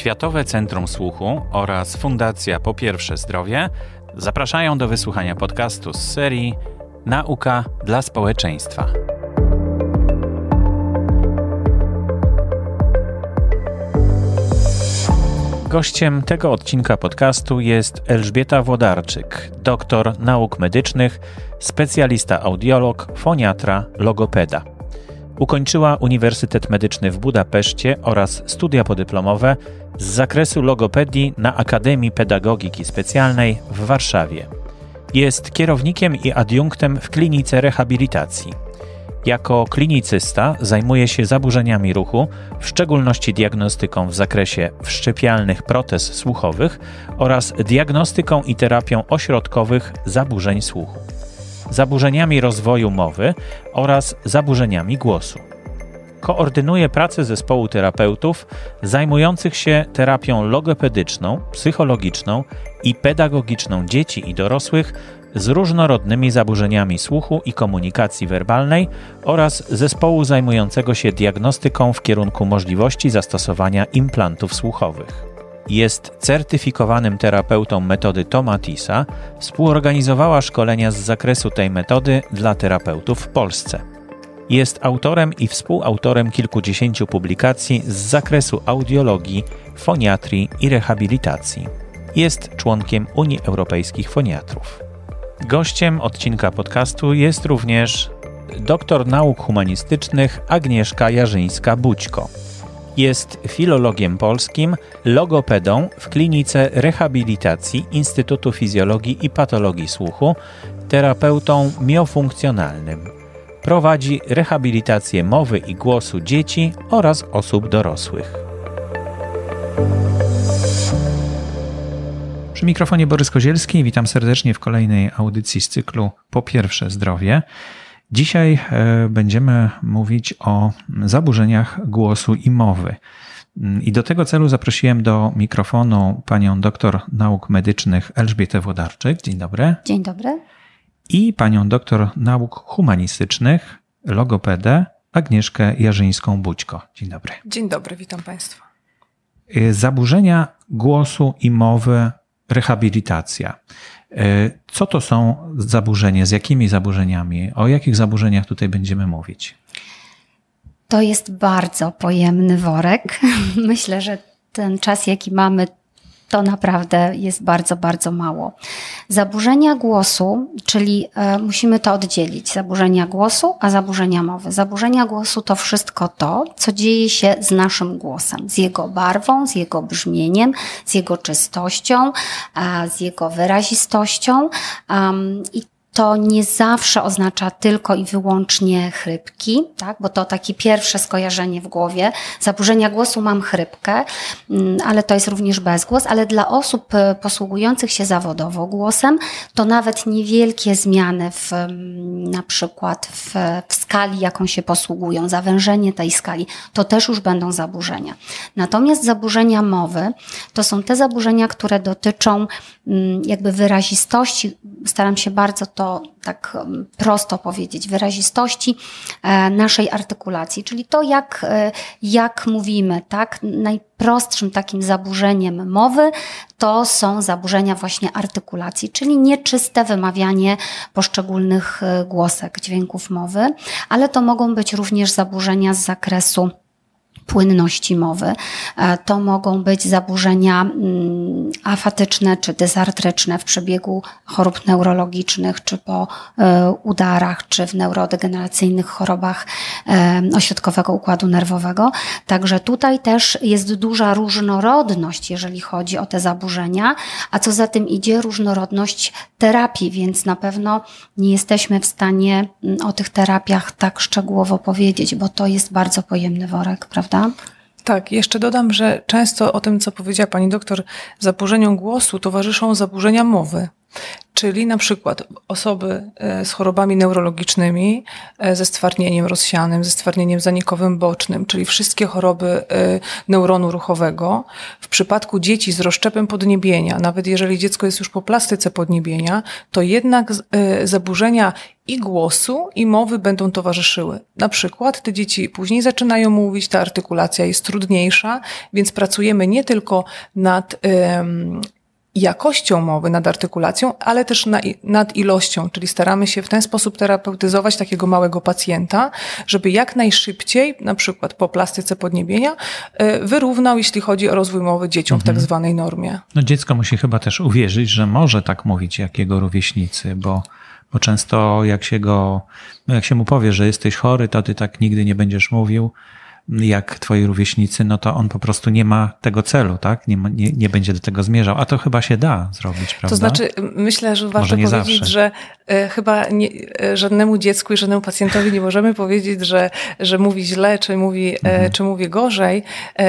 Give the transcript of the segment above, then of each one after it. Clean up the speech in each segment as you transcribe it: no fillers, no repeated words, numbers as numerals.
Światowe Centrum Słuchu oraz Fundacja Po Pierwsze Zdrowie zapraszają do wysłuchania podcastu z serii Nauka dla społeczeństwa. Gościem tego odcinka podcastu jest Elżbieta Wodarczyk, doktor nauk medycznych, specjalista audiolog, foniatra, logopeda. Ukończyła Uniwersytet Medyczny w Budapeszcie oraz studia podyplomowe z zakresu logopedii na Akademii Pedagogiki Specjalnej w Warszawie. Jest kierownikiem i adiunktem w klinice rehabilitacji. Jako klinicysta zajmuje się zaburzeniami ruchu, w szczególności diagnostyką w zakresie wszczepialnych protez słuchowych oraz diagnostyką i terapią ośrodkowych zaburzeń słuchu, zaburzeniami rozwoju mowy oraz zaburzeniami głosu. Koordynuje pracę zespołu terapeutów zajmujących się terapią logopedyczną, psychologiczną i pedagogiczną dzieci i dorosłych z różnorodnymi zaburzeniami słuchu i komunikacji werbalnej oraz zespołu zajmującego się diagnostyką w kierunku możliwości zastosowania implantów słuchowych. Jest certyfikowanym terapeutą metody Tomatisa, współorganizowała szkolenia z zakresu tej metody dla terapeutów w Polsce. Jest autorem i współautorem kilkudziesięciu publikacji z zakresu audiologii, foniatrii i rehabilitacji. Jest członkiem Unii Europejskich Foniatrów. Gościem odcinka podcastu jest również doktor nauk humanistycznych Agnieszka Jarzyńska-Bućko. Jest filologiem polskim, logopedą w klinice rehabilitacji Instytutu Fizjologii i Patologii Słuchu, terapeutą miofunkcjonalnym. Prowadzi rehabilitację mowy i głosu dzieci oraz osób dorosłych. Przy mikrofonie Borys Kozielski, witam serdecznie w kolejnej audycji z cyklu Po Pierwsze Zdrowie. Dzisiaj będziemy mówić o zaburzeniach głosu i mowy. I do tego celu zaprosiłem do mikrofonu panią doktor nauk medycznych Elżbietę Wodarczyk. Dzień dobry. Dzień dobry. I panią doktor nauk humanistycznych, logopedę Agnieszkę Jarzyńską-Bućko. Dzień dobry. Dzień dobry, witam państwa. Zaburzenia głosu i mowy, rehabilitacja. Co to są zaburzenia, z jakimi zaburzeniami, o jakich zaburzeniach tutaj będziemy mówić? To jest bardzo pojemny worek. Myślę, że ten czas, jaki mamy, to naprawdę jest bardzo, bardzo mało. Zaburzenia głosu, czyli musimy to oddzielić. Zaburzenia głosu, a zaburzenia mowy. Zaburzenia głosu to wszystko to, co dzieje się z naszym głosem. Z jego barwą, z jego brzmieniem, z jego czystością, z jego wyrazistością. I to nie zawsze oznacza tylko i wyłącznie chrypki, tak? Bo to takie pierwsze skojarzenie w głowie. Zaburzenia głosu, mam chrypkę, ale to jest również bezgłos, ale dla osób posługujących się zawodowo głosem to nawet niewielkie zmiany na przykład w skali, jaką się posługują, zawężenie tej skali, to też już będą zaburzenia. Natomiast zaburzenia mowy to są te zaburzenia, które dotyczą jakby wyrazistości, staram się bardzo to tak prosto powiedzieć, wyrazistości naszej artykulacji, czyli to jak mówimy, tak? Najprostszym takim zaburzeniem mowy to są zaburzenia właśnie artykulacji, czyli nieczyste wymawianie poszczególnych głosek, dźwięków mowy, ale to mogą być również zaburzenia z zakresu płynności mowy. To mogą być zaburzenia afatyczne czy dysartryczne w przebiegu chorób neurologicznych, czy po udarach, czy w neurodegeneracyjnych chorobach ośrodkowego układu nerwowego. Także tutaj też jest duża różnorodność, jeżeli chodzi o te zaburzenia, a co za tym idzie, różnorodność terapii, więc na pewno nie jesteśmy w stanie o tych terapiach tak szczegółowo powiedzieć, bo to jest bardzo pojemny worek, prawda? Tak, jeszcze dodam, że często o tym, co powiedziała pani doktor, zaburzeniom głosu towarzyszą zaburzenia mowy. Czyli na przykład osoby z chorobami neurologicznymi, ze stwardnieniem rozsianym, ze stwardnieniem zanikowym bocznym, czyli wszystkie choroby neuronu ruchowego. W przypadku dzieci z rozszczepem podniebienia, nawet jeżeli dziecko jest już po plastyce podniebienia, to jednak zaburzenia i głosu, i mowy będą towarzyszyły. Na przykład te dzieci później zaczynają mówić, ta artykulacja jest trudniejsza, więc pracujemy nie tylko nad jakością mowy, nad artykulacją, ale też nad ilością, czyli staramy się w ten sposób terapeutyzować takiego małego pacjenta, żeby jak najszybciej, na przykład po plastyce podniebienia, wyrównał, jeśli chodzi o rozwój mowy dzieciom w tak zwanej normie. No dziecko musi chyba też uwierzyć, że może tak mówić jak jego rówieśnicy, bo często jak się mu powie, że jesteś chory, to ty tak nigdy nie będziesz mówił, jak twoi rówieśnicy, no to on po prostu nie ma tego celu, tak? Nie będzie do tego zmierzał. A to chyba się da zrobić, prawda? To znaczy, myślę, że warto powiedzieć, że chyba żadnemu dziecku i żadnemu pacjentowi nie możemy powiedzieć, że mówi źle, czy mówi gorzej.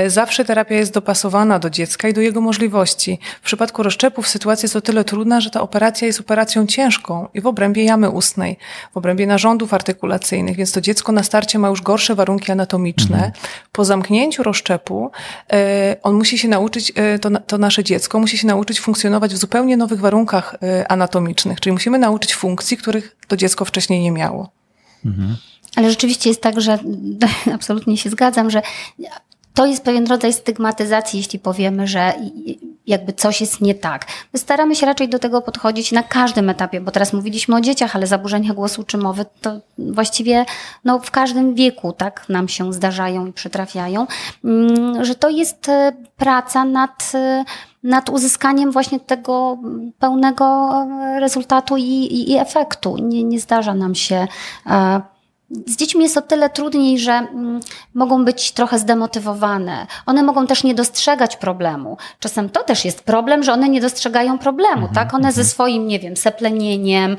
Zawsze terapia jest dopasowana do dziecka i do jego możliwości. W przypadku rozszczepów sytuacja jest o tyle trudna, że ta operacja jest operacją ciężką i w obrębie jamy ustnej, w obrębie narządów artykulacyjnych, więc to dziecko na starcie ma już gorsze warunki anatomiczne. Po zamknięciu rozszczepu on musi się nauczyć, to nasze dziecko musi się nauczyć funkcjonować w zupełnie nowych warunkach anatomicznych, czyli musimy nauczyć funkcji, których to dziecko wcześniej nie miało. Ale rzeczywiście jest tak, że absolutnie się zgadzam, że to jest pewien rodzaj stygmatyzacji, jeśli powiemy, że jakby coś jest nie tak. My staramy się raczej do tego podchodzić na każdym etapie, bo teraz mówiliśmy o dzieciach, ale zaburzenia głosu czy mowy to właściwie no, w każdym wieku tak nam się zdarzają i przytrafiają, że to jest praca nad uzyskaniem właśnie tego pełnego rezultatu i efektu. Nie zdarza nam się. Z dziećmi jest o tyle trudniej, że mogą być trochę zdemotywowane. One mogą też nie dostrzegać problemu. Czasem to też jest problem, że one nie dostrzegają problemu, tak? One ze swoim, nie wiem, seplenieniem,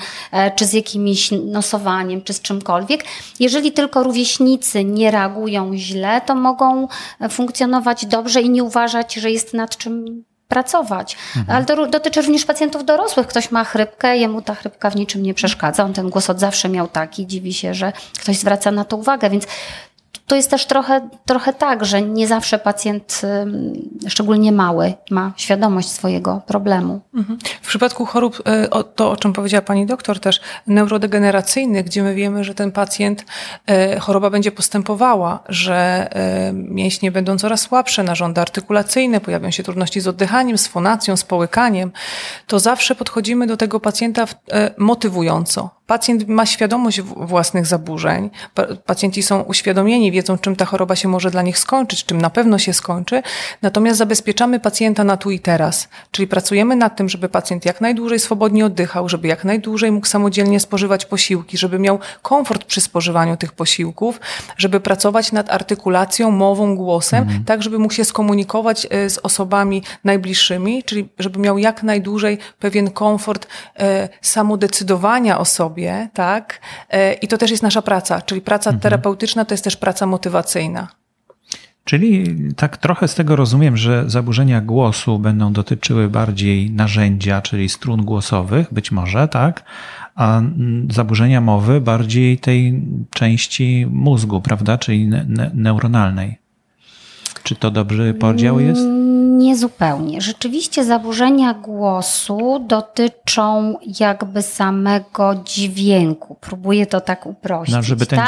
czy z jakimś nosowaniem, czy z czymkolwiek. Jeżeli tylko rówieśnicy nie reagują źle, to mogą funkcjonować dobrze i nie uważać, że jest nad czym pracować. Ale to dotyczy również pacjentów dorosłych. Ktoś ma chrypkę, jemu ta chrypka w niczym nie przeszkadza. On ten głos od zawsze miał taki, dziwi się, że ktoś zwraca na to uwagę. Więc to jest też trochę tak, że nie zawsze pacjent, szczególnie mały, ma świadomość swojego problemu. W przypadku chorób, to o czym powiedziała pani doktor też, neurodegeneracyjnych, gdzie my wiemy, że ten pacjent, choroba będzie postępowała, że mięśnie będą coraz słabsze, narządy artykulacyjne, pojawią się trudności z oddychaniem, z fonacją, z połykaniem, to zawsze podchodzimy do tego pacjenta motywująco. Pacjent ma świadomość własnych zaburzeń, pacjenci są uświadomieni, wiedzą, czym ta choroba się może dla nich skończyć, czym na pewno się skończy, natomiast zabezpieczamy pacjenta na tu i teraz, czyli pracujemy nad tym, żeby pacjent jak najdłużej swobodnie oddychał, żeby jak najdłużej mógł samodzielnie spożywać posiłki, żeby miał komfort przy spożywaniu tych posiłków, żeby pracować nad artykulacją, mową, głosem, tak żeby mógł się skomunikować z osobami najbliższymi, czyli żeby miał jak najdłużej pewien komfort samodecydowania o sobie, tak? I to też jest nasza praca, czyli praca terapeutyczna to jest też praca motywacyjna. Czyli tak trochę z tego rozumiem, że zaburzenia głosu będą dotyczyły bardziej narzędzia, czyli strun głosowych, być może, tak? A zaburzenia mowy bardziej tej części mózgu, prawda? Czyli neuronalnej. Czy to dobry podział jest? Niezupełnie. Rzeczywiście zaburzenia głosu dotyczą jakby samego dźwięku. Próbuję to tak uprościć. No, żeby ten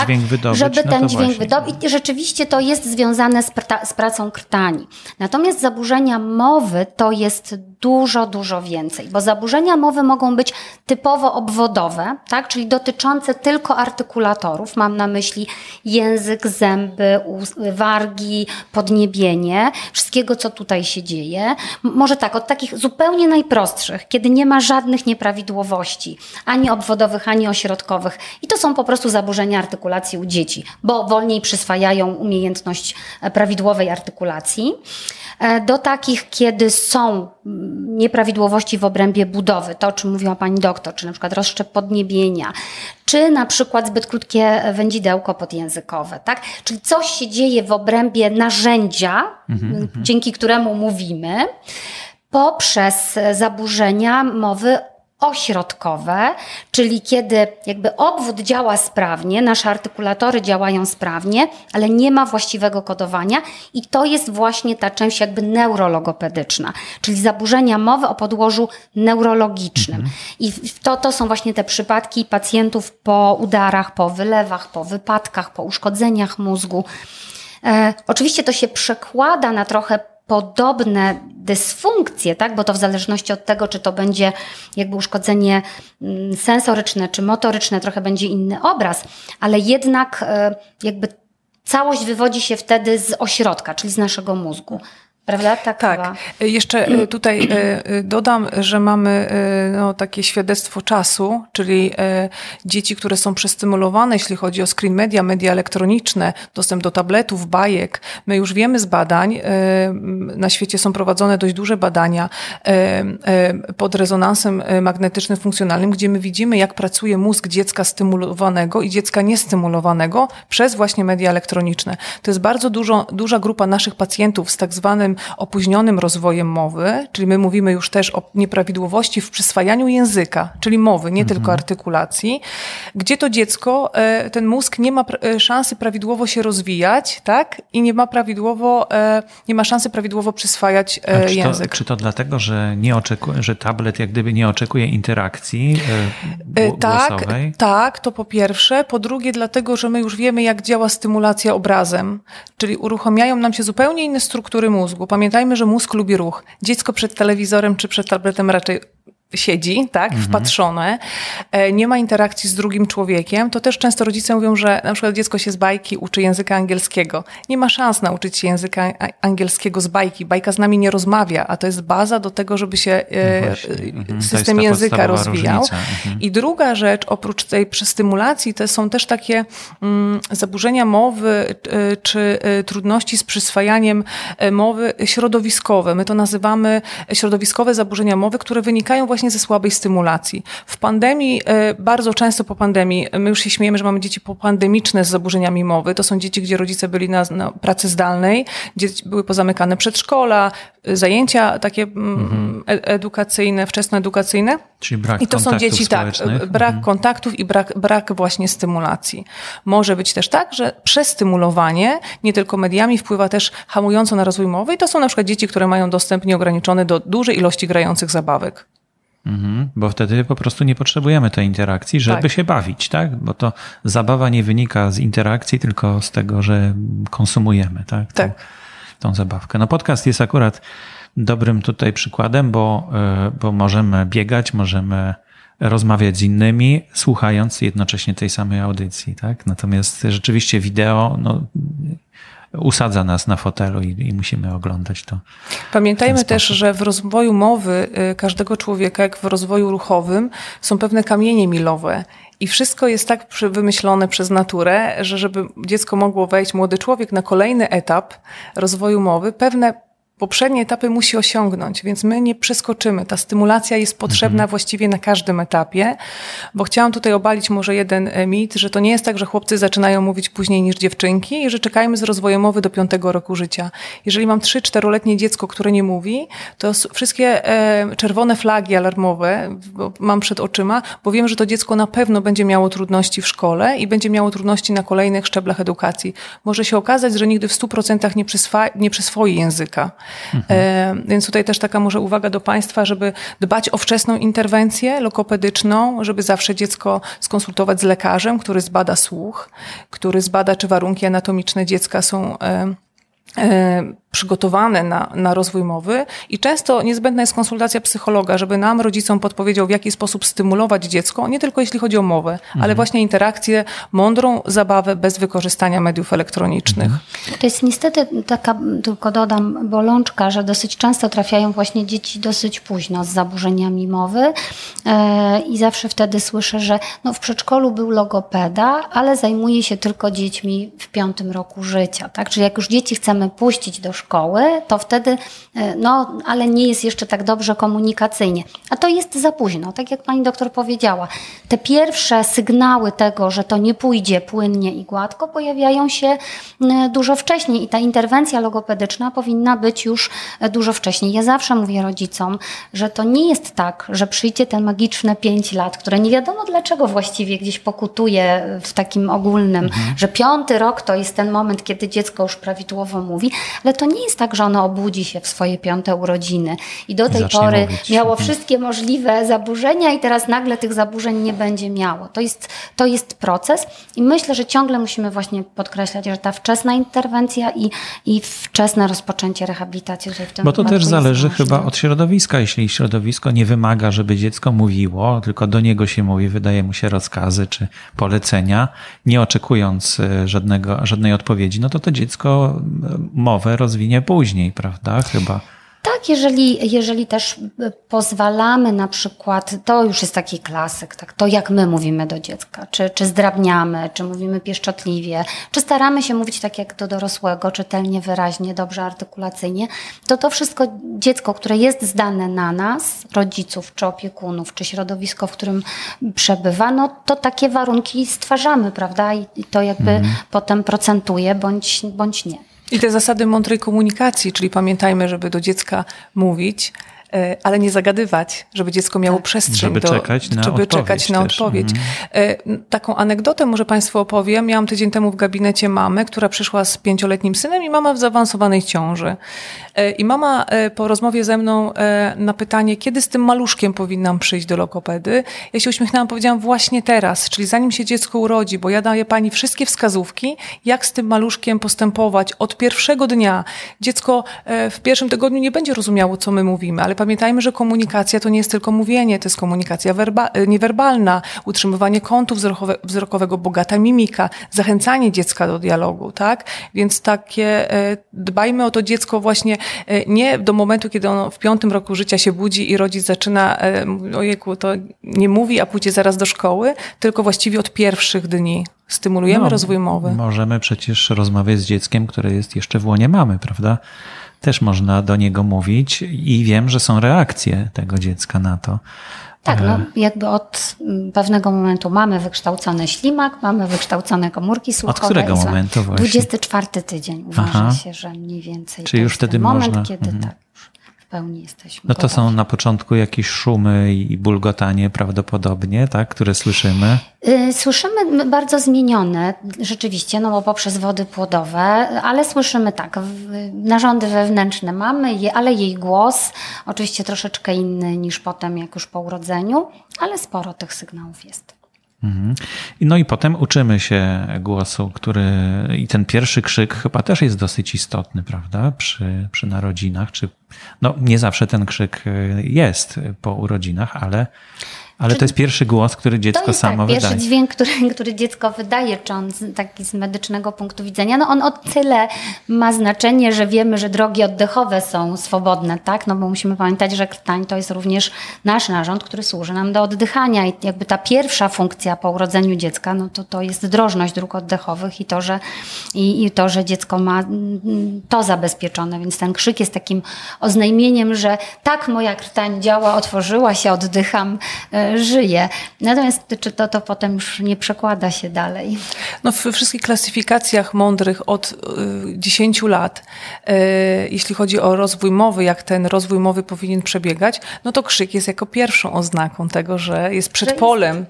dźwięk wydobyć. I rzeczywiście to jest związane z pracą krtani. Natomiast zaburzenia mowy to jest dużo więcej, bo zaburzenia mowy mogą być typowo obwodowe, tak? Czyli dotyczące tylko artykulatorów. Mam na myśli język, zęby, wargi, podniebienie, wszystkiego, co tutaj się dzieje. Może tak, od takich zupełnie najprostszych, kiedy nie ma żadnych nieprawidłowości, ani obwodowych, ani ośrodkowych. I to są po prostu zaburzenia artykulacji u dzieci, bo wolniej przyswajają umiejętność prawidłowej artykulacji. Do takich, kiedy są nieprawidłowości w obrębie budowy, to o czym mówiła pani doktor, czy na przykład rozszczep podniebienia, czy na przykład zbyt krótkie wędzidełko podjęzykowe, tak? Czyli coś się dzieje w obrębie narzędzia, dzięki któremu mówimy, poprzez zaburzenia mowy ośrodkowe, czyli kiedy jakby obwód działa sprawnie, nasze artykulatory działają sprawnie, ale nie ma właściwego kodowania i to jest właśnie ta część jakby neurologopedyczna, czyli zaburzenia mowy o podłożu neurologicznym. I to są właśnie te przypadki pacjentów po udarach, po wylewach, po wypadkach, po uszkodzeniach mózgu. Oczywiście to się przekłada na trochę podobne dysfunkcje, tak? Bo to w zależności od tego, czy to będzie jakby uszkodzenie sensoryczne czy motoryczne, trochę będzie inny obraz, ale jednak jakby całość wywodzi się wtedy z ośrodka, czyli z naszego mózgu. Prawda? Tak. Jeszcze tutaj dodam, że mamy takie świadectwo czasu, czyli dzieci, które są przestymulowane, jeśli chodzi o screen media, media elektroniczne, dostęp do tabletów, bajek. My już wiemy z badań, na świecie są prowadzone dość duże badania pod rezonansem magnetycznym funkcjonalnym, gdzie my widzimy, jak pracuje mózg dziecka stymulowanego i dziecka niestymulowanego przez właśnie media elektroniczne. To jest bardzo duża grupa naszych pacjentów z tak zwanym opóźnionym rozwojem mowy, czyli my mówimy już też o nieprawidłowości w przyswajaniu języka, czyli mowy, nie tylko artykulacji, gdzie to dziecko, ten mózg nie ma szansy prawidłowo się rozwijać, tak? I nie ma szansy prawidłowo przyswajać język. Czy to dlatego, że tablet jak gdyby nie oczekuje interakcji głosowej? Tak, to po pierwsze. Po drugie dlatego, że my już wiemy, jak działa stymulacja obrazem, czyli uruchamiają nam się zupełnie inne struktury mózgu. Pamiętajmy, że mózg lubi ruch. Dziecko przed telewizorem czy przed tabletem raczej siedzi, tak, wpatrzone, nie ma interakcji z drugim człowiekiem. To też często rodzice mówią, że na przykład dziecko się z bajki uczy języka angielskiego. Nie ma szans nauczyć się języka angielskiego z bajki. Bajka z nami nie rozmawia, a to jest baza do tego, żeby się system języka rozwijał. I druga rzecz, oprócz tej przestymulacji, to są też takie zaburzenia mowy czy trudności z przyswajaniem mowy środowiskowe. My to nazywamy środowiskowe zaburzenia mowy, które wynikają właśnie ze słabej stymulacji. W pandemii, bardzo często po pandemii, my już się śmiejemy, że mamy dzieci popandemiczne z zaburzeniami mowy. To są dzieci, gdzie rodzice byli na pracy zdalnej, gdzie były pozamykane przedszkola, zajęcia takie edukacyjne, wczesnoedukacyjne. Czyli brak kontaktów brak właśnie stymulacji. Może być też tak, że przestymulowanie nie tylko mediami wpływa też hamująco na rozwój mowy i to są na przykład dzieci, które mają dostęp nieograniczony do dużej ilości grających zabawek. Bo wtedy po prostu nie potrzebujemy tej interakcji, żeby się bawić, tak? Bo to zabawa nie wynika z interakcji, tylko z tego, że konsumujemy, tak? Tą zabawkę. No podcast jest akurat dobrym tutaj przykładem, bo możemy biegać, możemy rozmawiać z innymi, słuchając jednocześnie tej samej audycji, tak? Natomiast rzeczywiście wideo, usadza nas na fotelu i musimy oglądać to. Pamiętajmy też, że w rozwoju mowy każdego człowieka, jak w rozwoju ruchowym, są pewne kamienie milowe. I wszystko jest tak wymyślone przez naturę, że żeby dziecko mogło wejść, młody człowiek, na kolejny etap rozwoju mowy, pewne poprzednie etapy musi osiągnąć, więc my nie przeskoczymy. Ta stymulacja jest potrzebna właściwie na każdym etapie, bo chciałam tutaj obalić może jeden mit, że to nie jest tak, że chłopcy zaczynają mówić później niż dziewczynki i że czekajmy z rozwojem mowy do 5 roku życia. Jeżeli mam 3-4-letnie dziecko, które nie mówi, to wszystkie czerwone flagi alarmowe mam przed oczyma, bo wiem, że to dziecko na pewno będzie miało trudności w szkole i będzie miało trudności na kolejnych szczeblach edukacji. Może się okazać, że nigdy w 100% nie przyswoi języka. Więc tutaj też taka może uwaga do Państwa, żeby dbać o wczesną interwencję lokopedyczną, żeby zawsze dziecko skonsultować z lekarzem, który zbada słuch, który zbada, czy warunki anatomiczne dziecka są przygotowane na rozwój mowy i często niezbędna jest konsultacja psychologa, żeby nam, rodzicom, podpowiedział, w jaki sposób stymulować dziecko, nie tylko jeśli chodzi o mowę, ale właśnie interakcję, mądrą zabawę bez wykorzystania mediów elektronicznych. To jest niestety taka, tylko dodam, bolączka, że dosyć często trafiają właśnie dzieci dosyć późno z zaburzeniami mowy i zawsze wtedy słyszę, że w przedszkolu był logopeda, ale zajmuje się tylko dziećmi w 5 roku życia, tak? Czyli jak już dzieci chcemy puścić do szkoły, szkoły, to wtedy, no ale nie jest jeszcze tak dobrze komunikacyjnie. A to jest za późno, tak jak pani doktor powiedziała. Te pierwsze sygnały tego, że to nie pójdzie płynnie i gładko, pojawiają się dużo wcześniej i ta interwencja logopedyczna powinna być już dużo wcześniej. Ja zawsze mówię rodzicom, że to nie jest tak, że przyjdzie te magiczne 5 lat, które nie wiadomo dlaczego właściwie gdzieś pokutuje w takim ogólnym, że 5. rok to jest ten moment, kiedy dziecko już prawidłowo mówi, ale to nie jest tak, że ono obudzi się w swoje 5. urodziny i do tej pory miało wszystkie możliwe zaburzenia i teraz nagle tych zaburzeń nie będzie miało. To jest proces i myślę, że ciągle musimy właśnie podkreślać, że ta wczesna interwencja i wczesne rozpoczęcie rehabilitacji tutaj w tym wypadku. Bo to też zależy chyba od środowiska. Jeśli środowisko nie wymaga, żeby dziecko mówiło, tylko do niego się mówi, wydaje mu się rozkazy czy polecenia, nie oczekując żadnej odpowiedzi, no to dziecko mowę rozwinie później, prawda? Chyba. Tak, jeżeli też pozwalamy na przykład, to już jest taki klasyk, tak, to jak my mówimy do dziecka, czy zdrabniamy, czy mówimy pieszczotliwie, czy staramy się mówić tak jak do dorosłego, czytelnie, wyraźnie, dobrze artykulacyjnie, to wszystko dziecko, które jest zdane na nas, rodziców, czy opiekunów, czy środowisko, w którym przebywa, no to takie warunki stwarzamy, prawda? I to jakby potem procentuje bądź nie. I te zasady mądrej komunikacji, czyli pamiętajmy, żeby do dziecka mówić, ale nie zagadywać, żeby dziecko miało przestrzeń, żeby czekać na odpowiedź. Taką anegdotę może Państwu opowiem. Miałam tydzień temu w gabinecie mamę, która przyszła z 5-letnim synem i mama w zaawansowanej ciąży. I mama po rozmowie ze mną na pytanie, kiedy z tym maluszkiem powinnam przyjść do logopedy, ja się uśmiechnęłam, powiedziałam właśnie teraz, czyli zanim się dziecko urodzi, bo ja daję Pani wszystkie wskazówki, jak z tym maluszkiem postępować od pierwszego dnia. Dziecko w pierwszym tygodniu nie będzie rozumiało, co my mówimy, ale pamiętajmy, że komunikacja to nie jest tylko mówienie, to jest komunikacja niewerbalna, utrzymywanie kątu wzrokowego, bogata mimika, zachęcanie dziecka do dialogu, tak? Więc takie, dbajmy o to dziecko właśnie nie do momentu, kiedy ono w 5. roku życia się budzi i rodzic zaczyna, ojejku, to nie mówi, a pójdzie zaraz do szkoły, tylko właściwie od pierwszych dni. Stymulujemy rozwój mowy. Możemy przecież rozmawiać z dzieckiem, które jest jeszcze w łonie mamy, prawda? Też można do niego mówić i wiem, że są reakcje tego dziecka na to. Tak, no jakby od pewnego momentu mamy wykształcony ślimak, mamy wykształcone komórki słuchowe. Od którego momentu właśnie? 24 tydzień uważa się, że mniej więcej. Czy już wtedy moment, można? Kiedy tak w pełni jesteśmy. No to gotowi. Są na początku jakieś szumy i bulgotanie prawdopodobnie, tak, które słyszymy. Słyszymy bardzo zmienione rzeczywiście, no bo poprzez wody płodowe, ale słyszymy tak, narządy wewnętrzne mamy, ale jej głos oczywiście troszeczkę inny niż potem jak już po urodzeniu, ale sporo tych sygnałów jest. No i potem uczymy się głosu, i ten pierwszy krzyk chyba też jest dosyć istotny, prawda, przy narodzinach, no nie zawsze ten krzyk jest po urodzinach, ale to jest pierwszy głos, który dziecko samo wydaje. Pierwszy dźwięk, który dziecko wydaje, czy on taki z medycznego punktu widzenia, no on o tyle ma znaczenie, że wiemy, że drogi oddechowe są swobodne, tak? No bo musimy pamiętać, że krtań to jest również nasz narząd, który służy nam do oddychania i jakby ta pierwsza funkcja po urodzeniu dziecka, no to jest drożność dróg oddechowych i to, że dziecko ma to zabezpieczone, więc ten krzyk jest takim oznajmieniem, że tak, moja krtań działa, otworzyła się, oddycham, żyje. Natomiast czy to potem już nie przekłada się dalej? No we wszystkich klasyfikacjach mądrych od 10 lat, jeśli chodzi o rozwój mowy, jak ten rozwój mowy powinien przebiegać, no to krzyk jest jako pierwszą oznaką tego, że jest przedpolem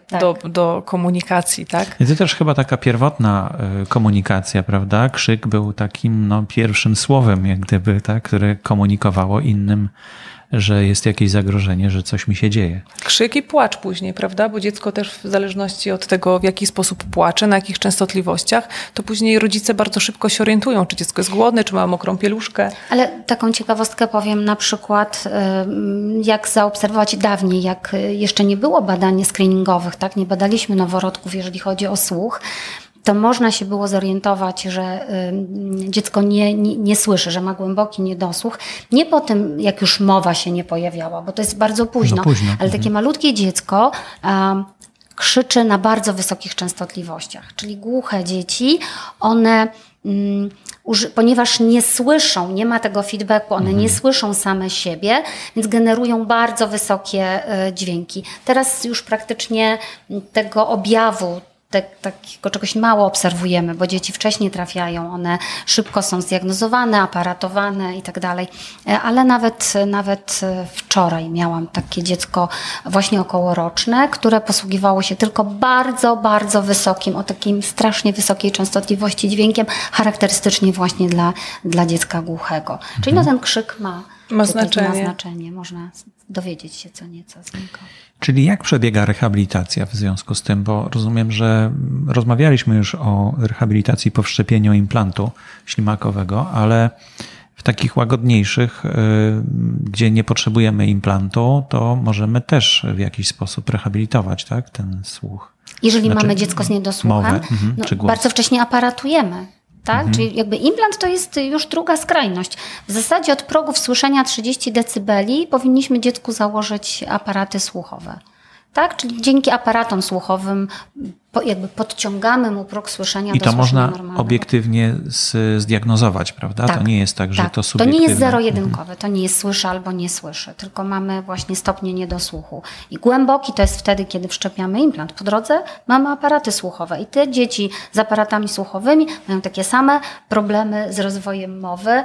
do komunikacji, tak? I to też chyba taka pierwotna komunikacja, prawda? Krzyk był takim pierwszym słowem, jak gdyby, tak? Które komunikowało innym, że jest jakieś zagrożenie, że coś mi się dzieje. Krzyk i płacz później, prawda? Bo dziecko też w zależności od tego, w jaki sposób płacze, na jakich częstotliwościach, to później rodzice bardzo szybko się orientują, czy dziecko jest głodne, czy ma mokrą pieluszkę. Ale taką ciekawostkę powiem, na przykład jak zaobserwować dawniej, jak jeszcze nie było badań screeningowych, tak? Nie badaliśmy noworodków, jeżeli chodzi o słuch, to można się było zorientować, że dziecko nie słyszy, że ma głęboki niedosłuch. Nie po tym, jak już mowa się nie pojawiała, bo to jest bardzo późno. Ale takie malutkie dziecko krzyczy na bardzo wysokich częstotliwościach. Czyli głuche dzieci, one ponieważ nie słyszą, nie ma tego feedbacku, one nie słyszą same siebie, więc generują bardzo wysokie dźwięki. Teraz już praktycznie tego objawu, takiego czegoś mało obserwujemy, bo dzieci wcześniej trafiają, one szybko są zdiagnozowane, aparatowane i tak dalej. Ale nawet wczoraj miałam takie dziecko właśnie okołoroczne, które posługiwało się tylko bardzo, bardzo wysokim, o takiej strasznie wysokiej częstotliwości dźwiękiem, charakterystycznie właśnie dla dziecka głuchego. Czyli no ten krzyk ma znaczenie. Można dowiedzieć się co nieco z niego. Czyli jak przebiega rehabilitacja w związku z tym? Bo rozumiem, że rozmawialiśmy już o rehabilitacji po wszczepieniu implantu ślimakowego, ale w takich łagodniejszych, gdzie nie potrzebujemy implantu, to możemy też w jakiś sposób rehabilitować, tak, ten słuch. Jeżeli mamy dziecko z niedosłuchem, bardzo wcześnie aparatujemy. Tak? Czyli jakby implant to jest już druga skrajność. W zasadzie od progów słyszenia 30 decybeli powinniśmy dziecku założyć aparaty słuchowe. Tak? Czyli dzięki aparatom słuchowym jakby podciągamy mu próg słyszenia do słyszenia normalnego. I to można obiektywnie zdiagnozować, prawda? Tak, to nie jest tak, że to subiektywne. To nie jest zero-jedynkowe, to nie jest słyszy albo nie słyszy, tylko mamy właśnie stopnie niedosłuchu. I głęboki to jest wtedy, kiedy wszczepiamy implant. Po drodze mamy aparaty słuchowe i te dzieci z aparatami słuchowymi mają takie same problemy z rozwojem mowy,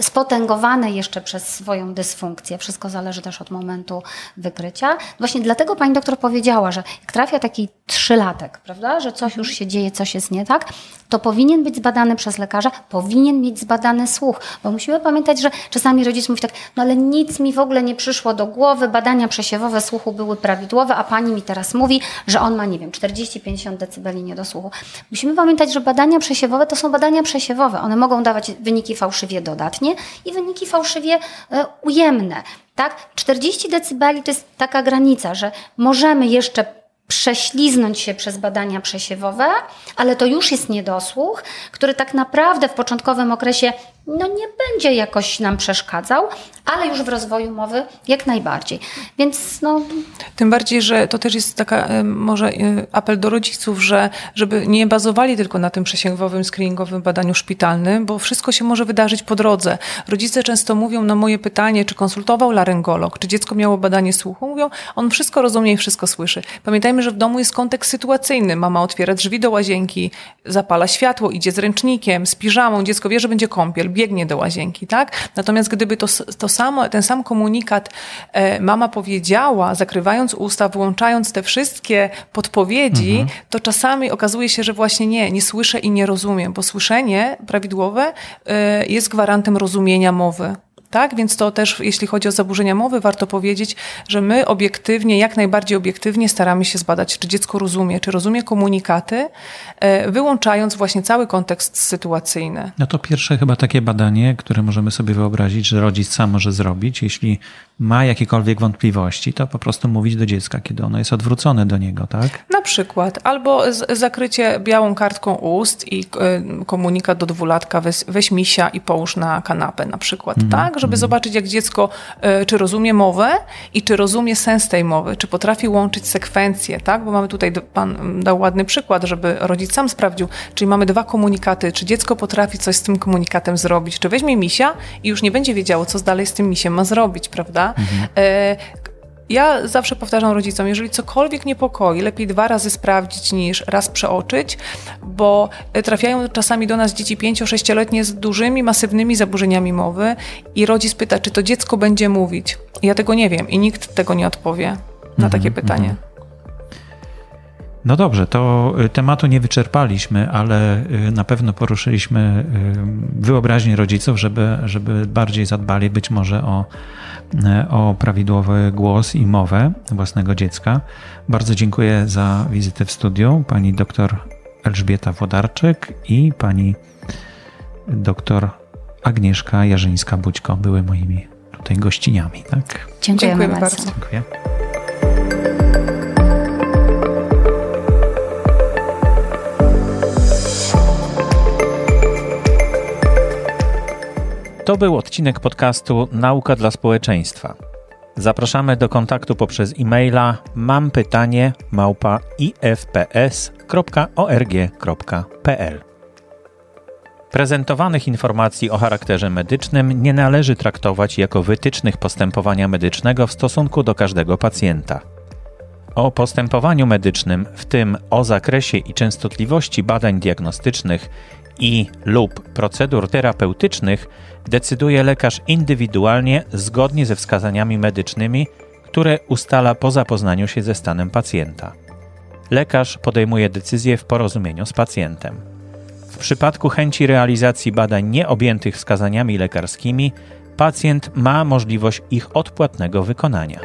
spotęgowane jeszcze przez swoją dysfunkcję. Wszystko zależy też od momentu wykrycia. Właśnie dlatego pani doktor powiedziała, że jak trafia taki 3-latek, prawda, że coś już się dzieje, coś jest nie tak, to powinien być zbadany przez lekarza, powinien mieć zbadany słuch, bo musimy pamiętać, że czasami rodzic mówi tak, no ale nic mi w ogóle nie przyszło do głowy, badania przesiewowe słuchu były prawidłowe, a pani mi teraz mówi, że on ma, nie wiem, 40-50 decybeli niedosłuchu. Musimy pamiętać, że badania przesiewowe to są badania przesiewowe, one mogą dawać wyniki fałszywie dodatnie i wyniki fałszywie ujemne, tak? 40 decybeli to jest taka granica, że możemy jeszcze prześliznąć się przez badania przesiewowe, ale to już jest niedosłuch, który tak naprawdę w początkowym okresie no nie będzie jakoś nam przeszkadzał, ale już w rozwoju mowy jak najbardziej. Więc no... Tym bardziej, że to też jest taka może apel do rodziców, żeby nie bazowali tylko na tym przesiewowym, screeningowym badaniu szpitalnym, bo wszystko się może wydarzyć po drodze. Rodzice często mówią na moje pytanie, czy konsultował laryngolog, czy dziecko miało badanie słuchu, mówią, on wszystko rozumie i wszystko słyszy. Pamiętajmy, że w domu jest kontekst sytuacyjny. Mama otwiera drzwi do łazienki, zapala światło, idzie z ręcznikiem, z piżamą, dziecko wie, że będzie kąpiel, biegnie do łazienki, tak? Natomiast gdyby ten sam komunikat mama powiedziała, zakrywając usta, wyłączając te wszystkie podpowiedzi, to czasami okazuje się, że właśnie nie słyszę i nie rozumiem, bo słyszenie prawidłowe jest gwarantem rozumienia mowy. Tak, więc to też, jeśli chodzi o zaburzenia mowy, warto powiedzieć, że my obiektywnie, jak najbardziej obiektywnie staramy się zbadać, czy dziecko rozumie, komunikaty, wyłączając właśnie cały kontekst sytuacyjny. No to pierwsze chyba takie badanie, które możemy sobie wyobrazić, że rodzic sam może zrobić, jeśli ma jakiekolwiek wątpliwości, to po prostu mówić do dziecka, kiedy ono jest odwrócone do niego, tak? Na przykład. Albo zakrycie białą kartką ust i komunikat do 2-latka, weź misia i połóż na kanapę na przykład, tak? Żeby zobaczyć, jak dziecko, czy rozumie mowę i czy rozumie sens tej mowy, czy potrafi łączyć sekwencje, tak? Bo mamy tutaj, pan dał ładny przykład, żeby rodzic sam sprawdził, czyli mamy 2 komunikaty, czy dziecko potrafi coś z tym komunikatem zrobić, czy weźmie misia i już nie będzie wiedziało, co dalej z tym misiem ma zrobić, prawda? Ja zawsze powtarzam rodzicom, jeżeli cokolwiek niepokoi, lepiej 2 razy sprawdzić niż raz przeoczyć, bo trafiają czasami do nas dzieci 5-6-letnie z dużymi, masywnymi zaburzeniami mowy i rodzic pyta, czy to dziecko będzie mówić. Ja tego nie wiem i nikt tego nie odpowie na takie pytanie. No dobrze, to tematu nie wyczerpaliśmy, ale na pewno poruszyliśmy wyobraźnię rodziców, żeby bardziej zadbali być może o prawidłowy głos i mowę własnego dziecka. Bardzo dziękuję za wizytę w studiu pani dr Elżbieta Wodarczyk i pani dr Agnieszka Jarzyńska-Bućko były moimi tutaj gościniami. Tak? Dziękujemy bardzo. Dziękuję. To był odcinek podcastu Nauka dla Społeczeństwa. Zapraszamy do kontaktu poprzez e-maila mampytanie@ifps.org.pl. Prezentowanych informacji o charakterze medycznym nie należy traktować jako wytycznych postępowania medycznego w stosunku do każdego pacjenta. O postępowaniu medycznym, w tym o zakresie i częstotliwości badań diagnostycznych i lub procedur terapeutycznych, decyduje lekarz indywidualnie zgodnie ze wskazaniami medycznymi, które ustala po zapoznaniu się ze stanem pacjenta. Lekarz podejmuje decyzję w porozumieniu z pacjentem. W przypadku chęci realizacji badań nieobjętych wskazaniami lekarskimi, pacjent ma możliwość ich odpłatnego wykonania.